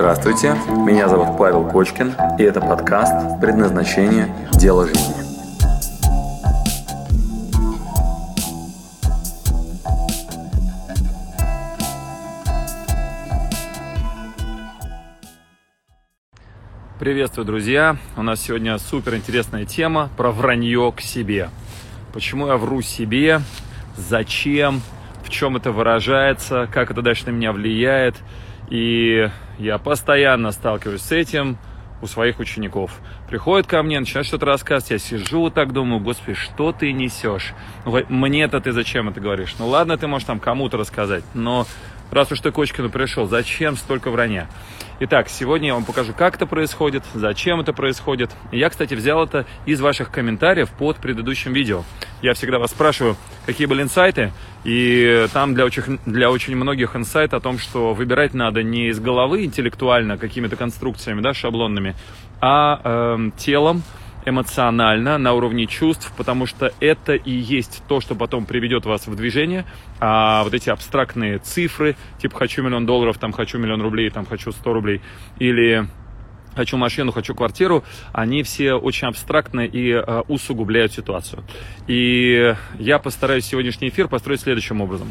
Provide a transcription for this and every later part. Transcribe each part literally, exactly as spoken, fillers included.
Здравствуйте, меня зовут Павел Кочкин, и это подкаст «Предназначение. Дело жизни». Приветствую, друзья! У нас сегодня суперинтересная тема про вранье к себе. Почему я вру себе? Зачем? В чем это выражается? Как это дальше на меня влияет? И я постоянно сталкиваюсь с этим у своих учеников. Приходят ко мне, начинают что-то рассказывать. Я сижу вот так, думаю, господи, что ты несешь? Мне-то ты зачем это говоришь? Ну ладно, ты можешь там кому-то рассказать, но... Раз уж ты к Кочкину пришел, зачем столько вранья? Итак, сегодня я вам покажу, как это происходит, зачем это происходит. Я, кстати, взял это из ваших комментариев под предыдущим видео. Я всегда вас спрашиваю, какие были инсайты. И там для очень, для очень многих инсайт о том, что выбирать надо не из головы интеллектуально, какими-то конструкциями, да, шаблонными, а э, телом, эмоционально, на уровне чувств, потому что это и есть то, что потом приведет вас в движение. А вот эти абстрактные цифры, типа «хочу миллион долларов», там «хочу миллион рублей», там «хочу сто рублей» или «хочу машину», «хочу квартиру», они все очень абстрактны и э, усугубляют ситуацию. И я постараюсь сегодняшний эфир построить следующим образом.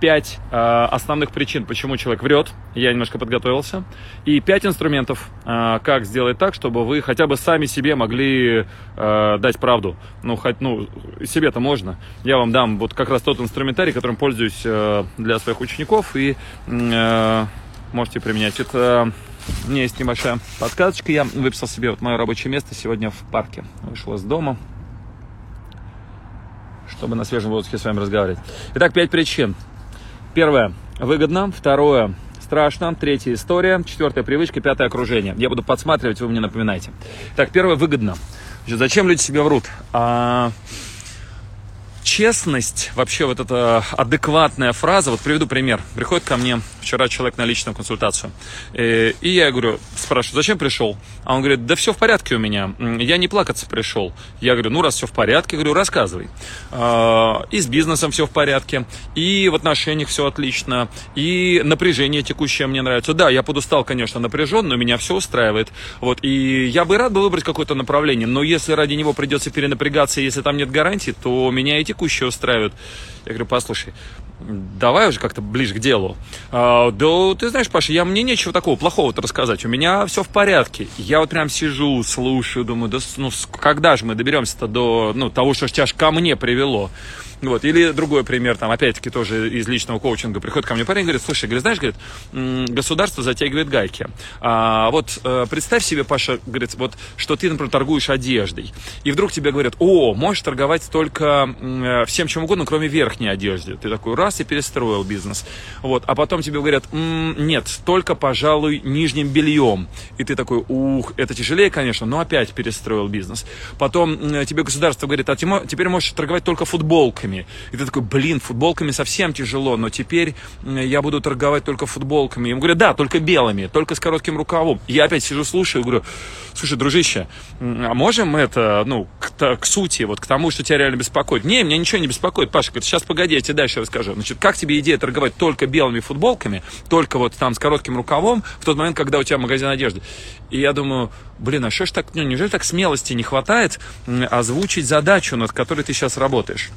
Пять э, основных причин, почему человек врет. Я немножко подготовился. И пять инструментов, э, как сделать так, чтобы вы хотя бы сами себе могли э, дать правду. Ну, хоть, ну, себе-то можно. Я вам дам вот как раз тот инструментарий, которым пользуюсь э, для своих учеников. И э, можете применять это. У меня есть небольшая подсказочка. Я выписал себе вот мое рабочее место сегодня в парке. Вышел из дома, чтобы на свежем воздухе с вами разговаривать. Итак, пять причин. Первое – выгодно. Второе – страшно. Третье – история. Четвертая – привычка. Пятое – окружение. Я буду подсматривать, вы мне напоминаете. Так, первое – выгодно. Значит, зачем люди себе врут? А... Честность, вообще вот эта адекватная фраза, вот приведу пример. Приходит ко мне вчера человек на личную консультацию, и я говорю, спрашиваю, зачем пришел? А он говорит, да все в порядке у меня, я не плакаться пришел. Я говорю, ну раз все в порядке, говорю, рассказывай. И с бизнесом все в порядке, и в отношениях все отлично, и напряжение текущее мне нравится. Да, я подустал, конечно, напряжен, но меня все устраивает. Вот, и я бы рад был выбрать какое-то направление, но если ради него придется перенапрягаться, если там нет гарантий, то меня и текущее устраивают. Я говорю, послушай, давай уже как-то ближе к делу. А, да ты знаешь, Паша, я, мне нечего такого плохого-то рассказать, у меня все в порядке. Я вот прям сижу, слушаю, думаю, да ну когда же мы доберемся-то до ну, того, что тебя ж ко мне привело. Вот. Или другой пример, там, опять-таки, тоже из личного коучинга. Приходит ко мне парень и говорит, слушай, говорит, знаешь, говорит, государство затягивает гайки. А, вот представь себе, Паша, говорит, вот, что ты, например, торгуешь одеждой. И вдруг тебе говорят, о, можешь торговать только всем чем угодно, кроме верхней одежды. Ты такой раз и перестроил бизнес. Вот. А потом тебе говорят, м-м, нет, только, пожалуй, нижним бельем. И ты такой, ух, это тяжелее, конечно, но опять перестроил бизнес. Потом тебе государство говорит, а теперь можешь торговать только футболкой. И ты такой, блин, футболками совсем тяжело, но теперь я буду торговать только футболками. Ему говорят, да, только белыми, только с коротким рукавом. Я опять сижу, слушаю, говорю, слушай, дружище, а можем это, ну, к, к сути, вот к тому, что тебя реально беспокоит? Не, меня ничего не беспокоит, Паша, говорит, сейчас погоди, я тебе дальше расскажу. Значит, как тебе идея торговать только белыми футболками, только вот там с коротким рукавом, в тот момент, когда у тебя магазин одежды? И я думаю, блин, а что ж так, ну, неужели так смелости не хватает озвучить задачу, над которой ты сейчас работаешь?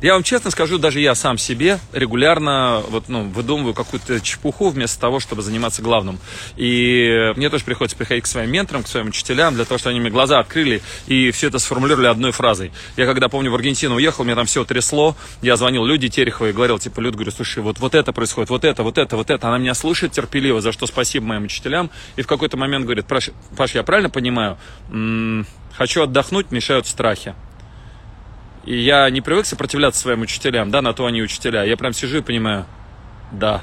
Я вам честно скажу, даже я сам себе регулярно вот, ну, выдумываю какую-то чепуху вместо того, чтобы заниматься главным. И мне тоже приходится приходить к своим менторам, к своим учителям, для того, чтобы они мне глаза открыли и все это сформулировали одной фразой. Я когда, помню, в Аргентину уехал, меня там все трясло. Я звонил Люде Тереховой и говорил, типа, Люд, говорю, слушай, вот, вот это происходит, вот это, вот это, вот это. Она меня слушает терпеливо, за что спасибо моим учителям. И в какой-то момент говорит, Паш, Паш, я правильно понимаю? М-м, хочу отдохнуть, мешают страхи. И я не привык сопротивляться своим учителям, да, на то они учителя. Я прям сижу и понимаю, да.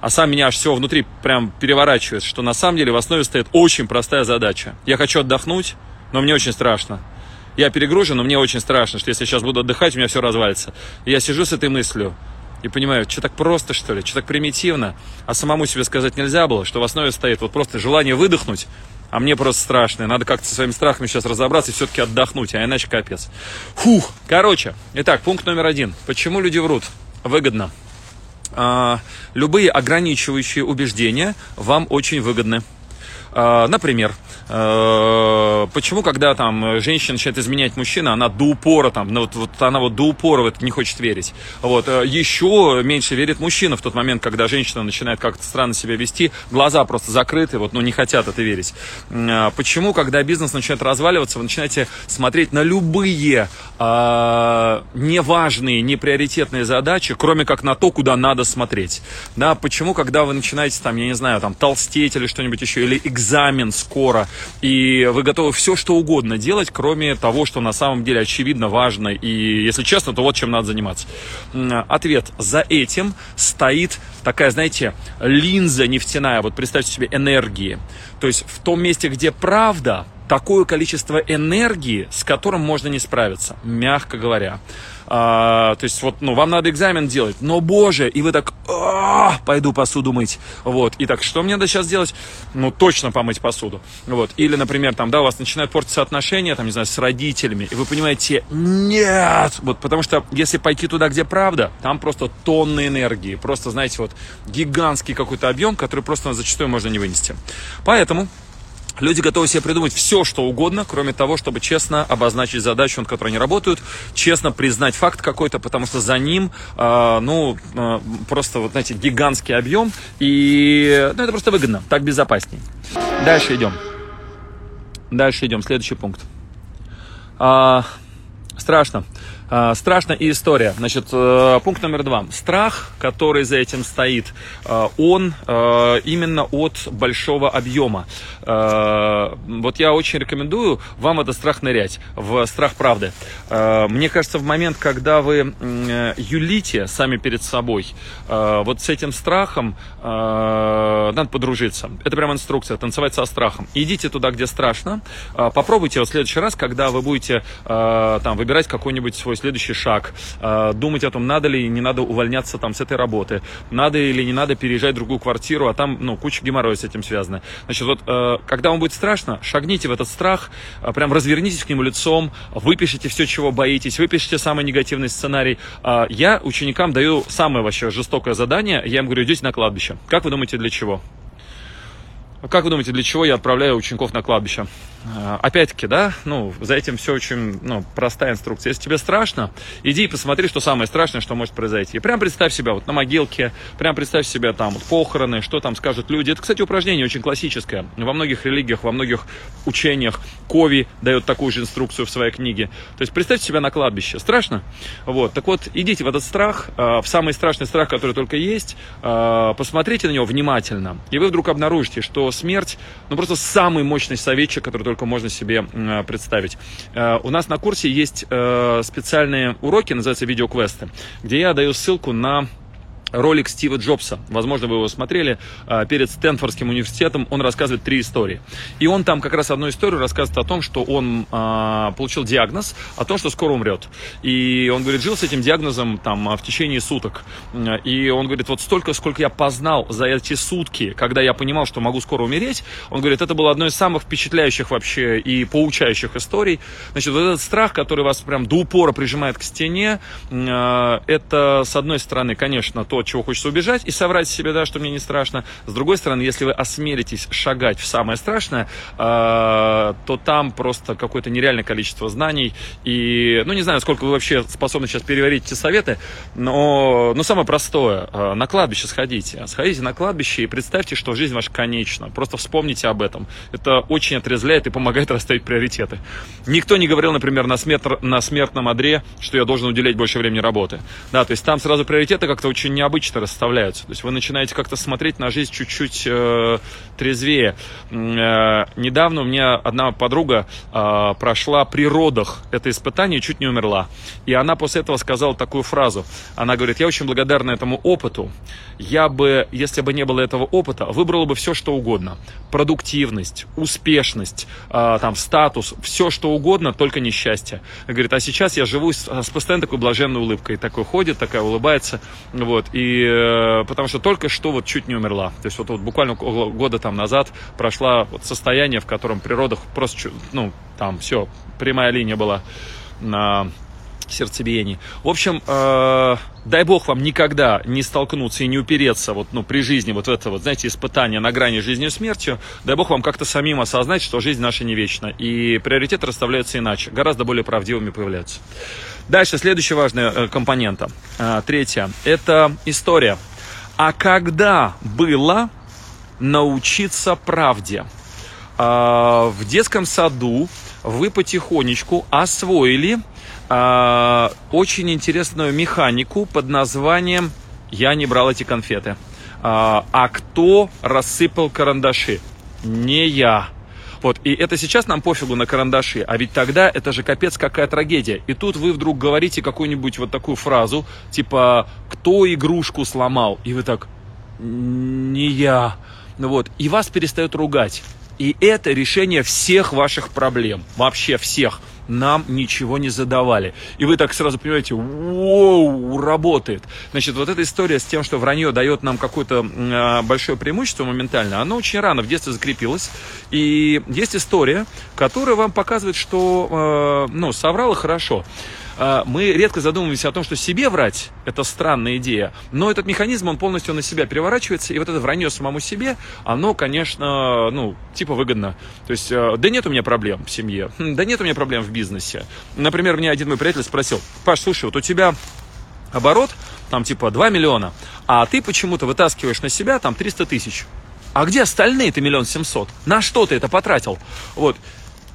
А сам меня аж все внутри прям переворачивает, что на самом деле в основе стоит очень простая задача. Я хочу отдохнуть, но мне очень страшно. Я перегружен, но мне очень страшно, что если я сейчас буду отдыхать, у меня все развалится. И я сижу с этой мыслью и понимаю, что так просто, что ли, что так примитивно. А самому себе сказать нельзя было, что в основе стоит вот просто желание выдохнуть, а мне просто страшно, надо как-то со своими страхами сейчас разобраться и все-таки отдохнуть, а иначе капец. Фух, короче, итак, пункт номер один. Почему люди врут? Выгодно. э, любые ограничивающие убеждения вам очень выгодны. Например, почему, когда там женщина начинает изменять мужчина, она до упора там, ну, вот, вот она вот до упора в это не хочет верить. Вот. Еще меньше верит мужчина в тот момент, когда женщина начинает как-то странно себя вести, глаза просто закрыты, вот, ну, не хотят это верить. Почему, когда бизнес начинает разваливаться, вы начинаете смотреть на любые а, неважные, неприоритетные задачи, кроме как на то, куда надо смотреть. Да, почему, когда вы начинаете там, я не знаю, там толстеть или что-нибудь еще, или экзамен, Экзамен скоро, и вы готовы все, что угодно делать, кроме того, что на самом деле очевидно важно, и, если честно, то вот чем надо заниматься. Ответ: за этим стоит такая, знаете, линза нефтяная, вот представьте себе, энергии. То есть в том месте, где правда, такое количество энергии, с которым можно не справиться, мягко говоря. А, то есть, вот, ну, вам надо экзамен делать, но, боже, и вы так, а, пойду посуду мыть, вот, и так, что мне надо сейчас делать? Ну, точно помыть посуду, вот, или, например, там, да, у вас начинают портиться отношения, там, не знаю, с родителями, и вы понимаете, нет, вот, потому что, если пойти туда, где правда, там просто тонны энергии, просто, знаете, вот, гигантский какой-то объем, который просто зачастую можно не вынести, поэтому... Люди готовы себе придумать все, что угодно, кроме того, чтобы честно обозначить задачу, над которой они работают, честно признать факт какой-то, потому что за ним, э, ну, э, просто, вот, знаете, гигантский объем, и, ну, это просто выгодно, так безопасней. Дальше идем. Дальше идем, следующий пункт. А, страшно. Страшно и история. Значит, пункт номер два. Страх, который за этим стоит, он именно от большого объема. Вот я очень рекомендую вам этот страх нырять, в страх правды. Мне кажется, в момент, когда вы юлите сами перед собой, вот с этим страхом надо подружиться. Это прям инструкция, танцевать со страхом. Идите туда, где страшно. Попробуйте вот в следующий раз, когда вы будете там выбирать какой-нибудь свой следующий шаг, думать о том, надо ли, не надо увольняться там с этой работы, надо или не надо переезжать в другую квартиру, а там, ну, куча геморроя с этим связана. Значит, вот, когда вам будет страшно, шагните в этот страх, прям развернитесь к нему лицом, выпишите все, чего боитесь, выпишите самый негативный сценарий. Я ученикам даю самое вообще жестокое задание, я им говорю: идите на кладбище. Как вы думаете, для чего? Как вы думаете, для чего я отправляю учеников на кладбище? Опять-таки, да, ну, за этим все очень, ну, простая инструкция. Если тебе страшно, иди и посмотри, что самое страшное, что может произойти. И прям представь себя вот на могилке, прям представь себя там вот, похороны, что там скажут люди. Это, кстати, упражнение очень классическое. Во многих религиях, во многих учениях Кови дает такую же инструкцию в своей книге. То есть представьте себя на кладбище. Страшно? Вот, так вот, идите в этот страх, в самый страшный страх, который только есть, посмотрите на него внимательно, и вы вдруг обнаружите, что смерть, ну, просто самый мощный советчик, который только можно себе э, представить. Э, у нас на курсе есть э, специальные уроки, называются видеоквесты, где я даю ссылку на ролик Стива Джобса, возможно, вы его смотрели, перед Стэнфордским университетом. Он рассказывает три истории. И он там как раз одну историю рассказывает о том, что он э, получил диагноз о том, что скоро умрет. И он говорит, жил с этим диагнозом там, в течение суток. И он говорит, вот столько, сколько я познал за эти сутки, когда я понимал, что могу скоро умереть. Он говорит, это было одно из самых впечатляющих вообще и поучающих историй. Значит, вот этот страх, который вас прям до упора прижимает к стене, э, это, с одной стороны, конечно, то, от чего хочется убежать и соврать себе, да, что мне не страшно. С другой стороны, если вы осмелитесь шагать в самое страшное, э, то там просто какое-то нереальное количество знаний. И, ну, не знаю, сколько вы вообще способны сейчас переварить эти советы, но, ну, самое простое, э, на кладбище сходите. Сходите на кладбище и представьте, что жизнь ваша конечна. Просто вспомните об этом. Это очень отрезвляет и помогает расставить приоритеты. Никто не говорил, например, на, смер- на смертном одре, что я должен уделять больше времени работы. Да, то есть там сразу приоритеты как-то очень необычные обычно расставляются. То есть вы начинаете как-то смотреть на жизнь чуть-чуть э, трезвее. Э, недавно у меня одна подруга э, прошла при родах это испытание и чуть не умерла. И она после этого сказала такую фразу. Она говорит, я очень благодарна этому опыту. Я бы, если бы не было этого опыта, выбрала бы все, что угодно. Продуктивность, успешность, э, там, статус, все, что угодно, только не счастье. Она говорит, а сейчас я живу с, с постоянно такой блаженной улыбкой. Такой ходит, такая улыбается. Вот. И И потому что только что вот чуть не умерла. То есть вот, вот буквально около года там назад прошло вот состояние, в котором при родах просто, ну, там все, прямая линия была. сердцебиении. В общем, э, дай бог вам никогда не столкнуться и не упереться вот, ну, при жизни вот в это вот, знаете, испытание на грани жизни и смерти. Дай бог вам как-то самим осознать, что жизнь наша не вечна. И приоритеты расставляются иначе, гораздо более правдивыми появляются. Дальше, следующая важная э, компонента, э, третья, это история. А когда было научиться правде? Э, в детском саду вы потихонечку освоили э, очень интересную механику под названием «Я не брал эти конфеты». Э, а кто рассыпал карандаши? Не я. Вот, и это сейчас нам пофигу на карандаши, а ведь тогда это же капец какая трагедия. И тут вы вдруг говорите какую-нибудь вот такую фразу, типа «Кто игрушку сломал?» И вы так «Не я». Вот, и вас перестают ругать. И это решение всех ваших проблем, вообще всех. Нам ничего не задавали. И вы так сразу понимаете, воу, работает. Значит, вот эта история с тем, что вранье дает нам какое-то э, большое преимущество моментально, оно очень рано в детстве закрепилось. И есть история, которая вам показывает, что э, ну, соврало хорошо. Э, мы редко задумываемся о том, что себе врать – это странная идея. Но этот механизм, он полностью на себя переворачивается. И вот это вранье самому себе, оно, конечно, ну, типа выгодно. То есть, э, да нет у меня проблем в семье, да нет у меня проблем в бизнесе. Например, меня один мой приятель спросил: Паш, слушай, вот у тебя оборот там типа два миллиона, а ты почему-то вытаскиваешь на себя там триста тысяч. А где остальные-то миллион семьсот? На что ты это потратил? Вот.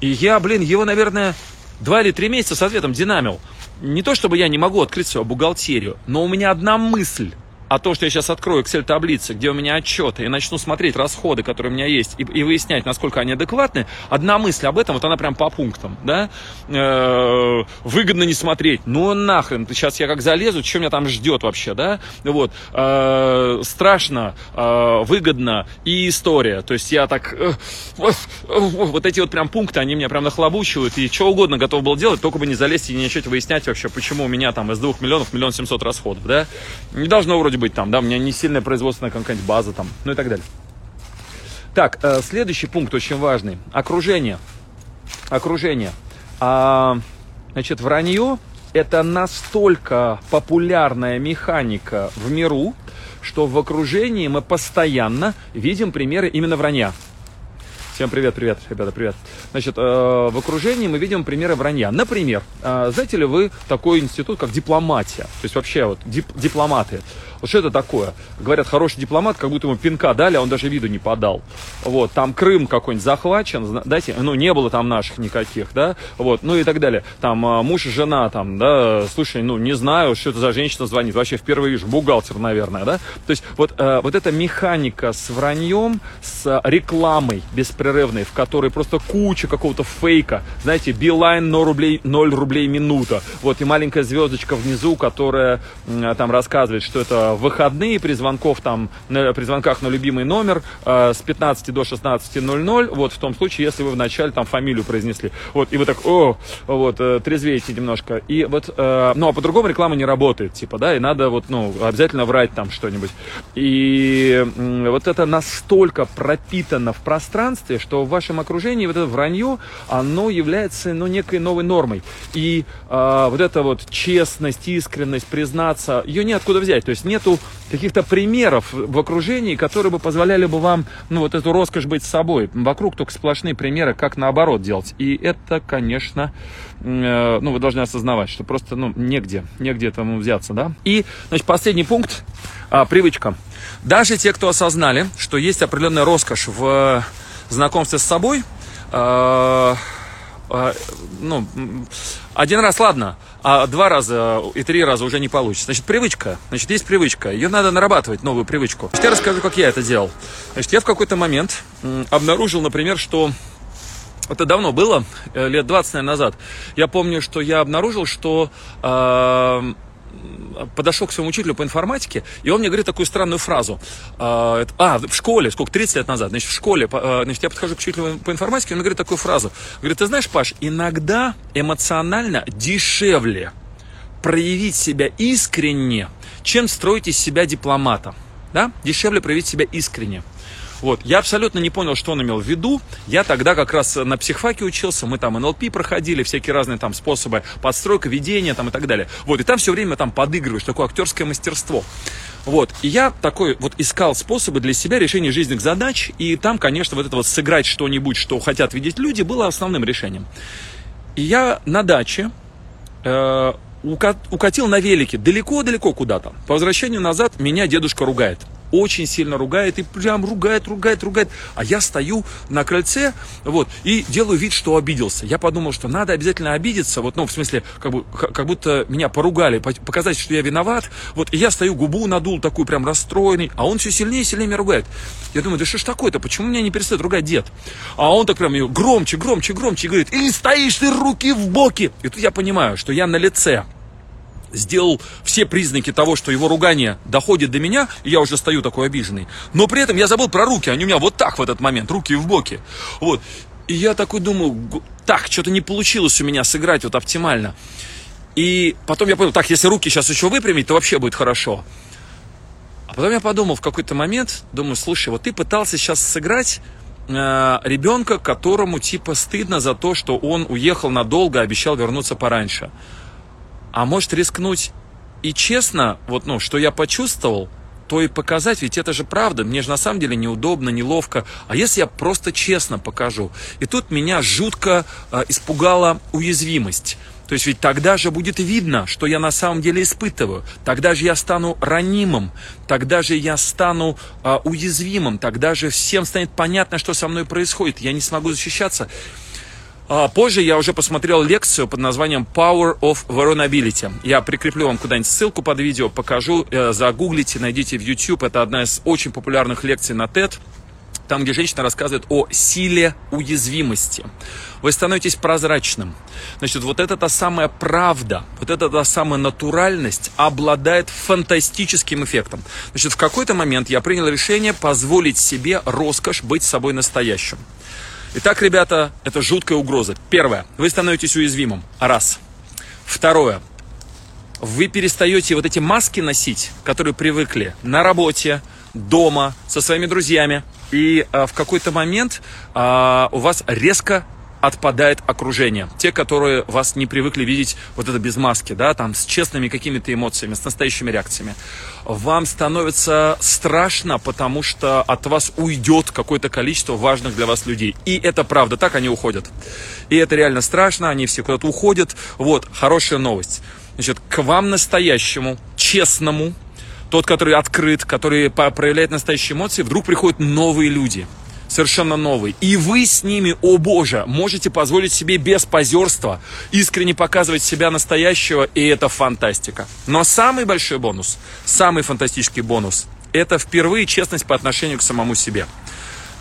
И я, блин, его, наверное, два или три месяца с ответом динамил. Не то чтобы я не могу открыть свою бухгалтерию, но у меня одна мысль. А то, что я сейчас открою Excel-таблицы, где у меня отчеты, и начну смотреть расходы, которые у меня есть, и, и выяснять, насколько они адекватны, одна мысль об этом, вот она прям по пунктам, да, Э-э- выгодно не смотреть, ну нахрен, сейчас я как залезу, что меня там ждет вообще, да, вот, Э-э- страшно, э-э- выгодно и история, то есть я так, вот эти вот прям пункты, они меня прям нахлобучивают, и что угодно готов был делать, только бы не залезть и не начать выяснять вообще, почему у меня там из двух миллионов миллион семьсот расходов, да, не должно вроде быть там, да, у меня не сильная производственная какая-нибудь база там, ну и так далее. Так, э, следующий пункт очень важный. Окружение. Окружение. А, значит, вранье – это настолько популярная механика в миру, что в окружении мы постоянно видим примеры именно вранья. Всем привет, привет, ребята, привет. Значит, э, в окружении мы видим примеры вранья. Например, э, знаете ли вы такой институт, как дипломатия? То есть вообще вот дип, дипломаты. Вот что это такое? Говорят, хороший дипломат, как будто ему пинка дали, а он даже виду не подал. Вот, там Крым какой-нибудь захвачен, дайте, ну, не было там наших никаких, да, вот, ну и так далее. Там э, муж и жена, там, да, слушай, ну, не знаю, что это за женщина звонит, вообще впервые вижу, бухгалтер, наверное, да. То есть вот, э, вот эта механика с враньем, с рекламой беспрерывной, в которой просто куча какого-то фейка. Знаете, Билайн ноль рублей, ноль рублей минута. Вот и маленькая звездочка внизу, которая э, там рассказывает, что это выходные при, звонков, там, на, при звонках на любимый номер э, с пятнадцати до шестнадцати ноль ноль. Вот в том случае, если вы вначале там фамилию произнесли. Вот, и вы так, о, вот, э, трезвеете немножко. И вот, э, ну а по-другому реклама не работает, типа, да, и надо вот, ну, обязательно врать там что-нибудь. И э, вот это настолько пропитано в пространстве, что в вашем окружении вот это вранье, оно является, ну, некой новой нормой. И э, вот эта вот честность, искренность, признаться, ее неоткуда взять. То есть нету каких-то примеров в окружении, которые бы позволяли бы вам, ну, вот эту роскошь быть собой. Вокруг только сплошные примеры, как наоборот делать. И это, конечно, э, ну, вы должны осознавать, что просто, ну, негде, негде этому взяться, да. И, значит, последний пункт, э, привычка. Даже те, кто осознали, что есть определенная роскошь в знакомство с собой, э, э, ну, один раз, ладно, а два раза и три раза уже не получится. Значит, привычка, значит, есть привычка, ее надо нарабатывать, новую привычку. Значит, я расскажу, как я это делал. Значит, я в какой-то момент м, обнаружил, например, что, это давно было, лет двадцать, наверное, назад, я помню, что я обнаружил, что э, подошел к своему учителю по информатике, и он мне говорит такую странную фразу. А, в школе, сколько, тридцать лет назад, значит, в школе, значит, я подхожу к учителю по информатике, он мне говорит такую фразу. Говорит, ты знаешь, Паш, иногда эмоционально дешевле проявить себя искренне, чем строить из себя дипломата. Да? Дешевле проявить себя искренне. Вот. Я абсолютно не понял, что он имел в виду. Я тогда как раз на психфаке учился, мы там эн эл пи проходили, всякие разные там способы подстройка, ведения там и так далее. Вот. И там все время там подыгрываешь, такое актерское мастерство. Вот. И я такой вот искал способы для себя решения жизненных задач, и там, конечно, вот это вот сыграть что-нибудь, что хотят видеть люди, было основным решением. И я на даче э, укатил на велике далеко-далеко куда-то. По возвращению назад меня дедушка ругает. Очень сильно ругает, и прям ругает, ругает, ругает. А я стою на крыльце, вот, и делаю вид, что обиделся. Я подумал, что надо обязательно обидеться, вот, ну, в смысле, как, бы, как будто меня поругали, показать, что я виноват. Вот, и я стою, губу надул, такой прям расстроенный, а он все сильнее и сильнее меня ругает. Я думаю, да что ж такое-то, почему меня не перестает ругать дед? А он так прям громче, громче, громче и говорит, и стоишь ты, руки в боки. И тут я понимаю, что я на лице сделал все признаки того, что его ругание доходит до меня, и я уже стою такой обиженный. Но при этом я забыл про руки, они у меня вот так в этот момент, руки в боки. Вот. И я такой думаю, так, что-то не получилось у меня сыграть вот оптимально. И потом я понял, так, если руки сейчас еще выпрямить, то вообще будет хорошо. А потом я подумал в какой-то момент, думаю, слушай, вот ты пытался сейчас сыграть э, ребенка, которому типа стыдно за то, что он уехал надолго, обещал вернуться пораньше. А может рискнуть и честно, вот, ну, что я почувствовал, то и показать, ведь это же правда, мне же на самом деле неудобно, неловко. А если я просто честно покажу? И тут меня жутко э, испугала уязвимость. То есть ведь тогда же будет видно, что я на самом деле испытываю. Тогда же я стану ранимым, тогда же я стану э, уязвимым, тогда же всем станет понятно, что со мной происходит, я не смогу защищаться. Позже я уже посмотрел лекцию под названием Power of Vulnerability. Я прикреплю вам куда-нибудь ссылку под видео, покажу, загуглите, найдите в YouTube. Это одна из очень популярных лекций на тед, там, где женщина рассказывает о силе уязвимости. Вы становитесь прозрачным. Значит, вот это та самая правда, вот эта та самая натуральность обладает фантастическим эффектом. Значит, в какой-то момент я принял решение позволить себе роскошь быть собой настоящим. Итак, ребята, это жуткая угроза. Первое. Вы становитесь уязвимым. Раз. Второе. Вы перестаете вот эти маски носить, которые привыкли на работе, дома, со своими друзьями. И а, в какой-то момент а, у вас резко отпадает окружение. Те, которые вас не привыкли видеть вот это без маски, да, там с честными какими-то эмоциями, с настоящими реакциями. Вам становится страшно, потому что от вас уйдет какое-то количество важных для вас людей. И это правда, так они уходят. И это реально страшно, они все куда-то уходят. Вот, хорошая новость. Значит, к вам настоящему, честному, тот, который открыт, который проявляет настоящие эмоции, вдруг приходят новые люди. Совершенно новый. И вы с ними, о боже, можете позволить себе без позерства искренне показывать себя настоящего, и это фантастика. Но самый большой бонус, самый фантастический бонус, это впервые честность по отношению к самому себе.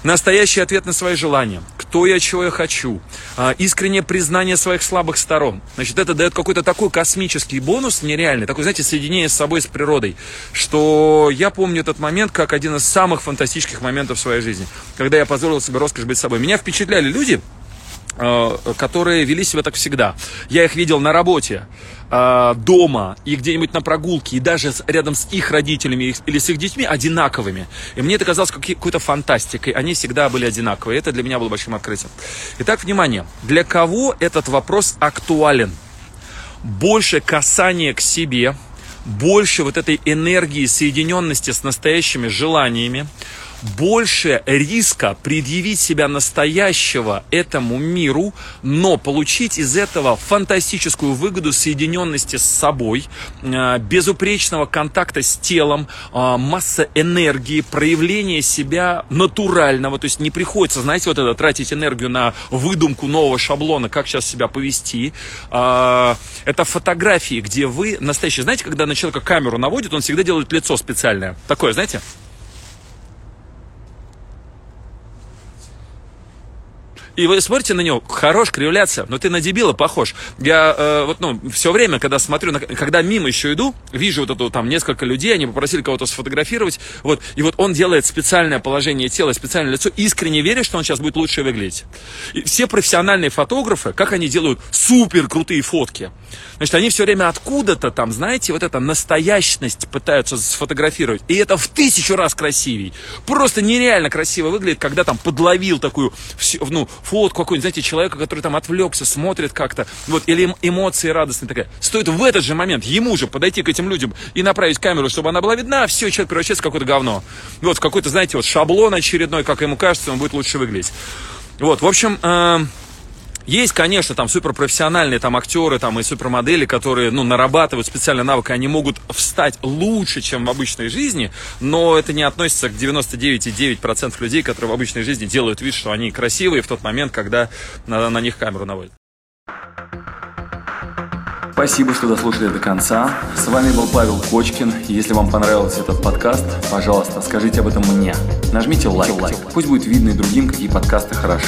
Настоящий ответ на свои желания, кто я, чего я хочу, искреннее признание своих слабых сторон. Значит, это дает какой-то такой космический бонус нереальный, такой, знаете, соединение с собой, с природой, что я помню этот момент как один из самых фантастических моментов в своей жизни, когда я позволил себе роскошь быть собой. Меня впечатляли люди, которые вели себя так всегда. Я их видел на работе, дома и где-нибудь на прогулке, и даже рядом с их родителями или с их детьми одинаковыми. И мне это казалось какой-то фантастикой. Они всегда были одинаковые. Это для меня было большим открытием. Итак, внимание. Для кого этот вопрос актуален? Больше касания к себе, больше вот этой энергии соединенности с настоящими желаниями, больше риска предъявить себя настоящего этому миру, но получить из этого фантастическую выгоду соединенности с собой, безупречного контакта с телом, масса энергии, проявление себя натурального. То есть не приходится, знаете, вот это тратить энергию на выдумку нового шаблона, как сейчас себя повести. Это фотографии, где вы настоящий. Знаете, когда на человека камеру наводит, он всегда делает лицо специальное. Такое, знаете? И вы смотрите на него, хорош кривляться, но ты на дебила похож. Я э, вот, ну, все время, когда смотрю, на, когда мимо еще иду, вижу вот эту, там, несколько людей, они попросили кого-то сфотографировать, вот, и вот он делает специальное положение тела, специальное лицо, искренне веря, что он сейчас будет лучше выглядеть. И все профессиональные фотографы, как они делают супер крутые фотки? Значит, они все время откуда-то там, знаете, вот эта настоящность пытаются сфотографировать. И это в тысячу раз красивей. Просто нереально красиво выглядит, когда там подловил такую, ну, фотку какую-нибудь, знаете, человека, который там отвлекся, смотрит как-то, вот, или эмоции радостные такая. Стоит в этот же момент ему же подойти к этим людям и направить камеру, чтобы она была видна, а все, человек превращается в какое-то говно. Вот, в какой-то, знаете, вот шаблон очередной, как ему кажется, он будет лучше выглядеть. Вот, в общем... Э- Есть, конечно, там суперпрофессиональные там, актеры там, и супермодели, которые, ну, нарабатывают специальный навык, и они могут встать лучше, чем в обычной жизни, но это не относится к девяносто девять целых девять десятых процента людей, которые в обычной жизни делают вид, что они красивые в тот момент, когда на, на них камеру наводят. Спасибо, что дослушали до конца. С вами был Павел Кочкин. Если вам понравился этот подкаст, пожалуйста, скажите об этом мне. Нажмите лайк, лайк. Пусть будет видно и другим, какие подкасты хороши.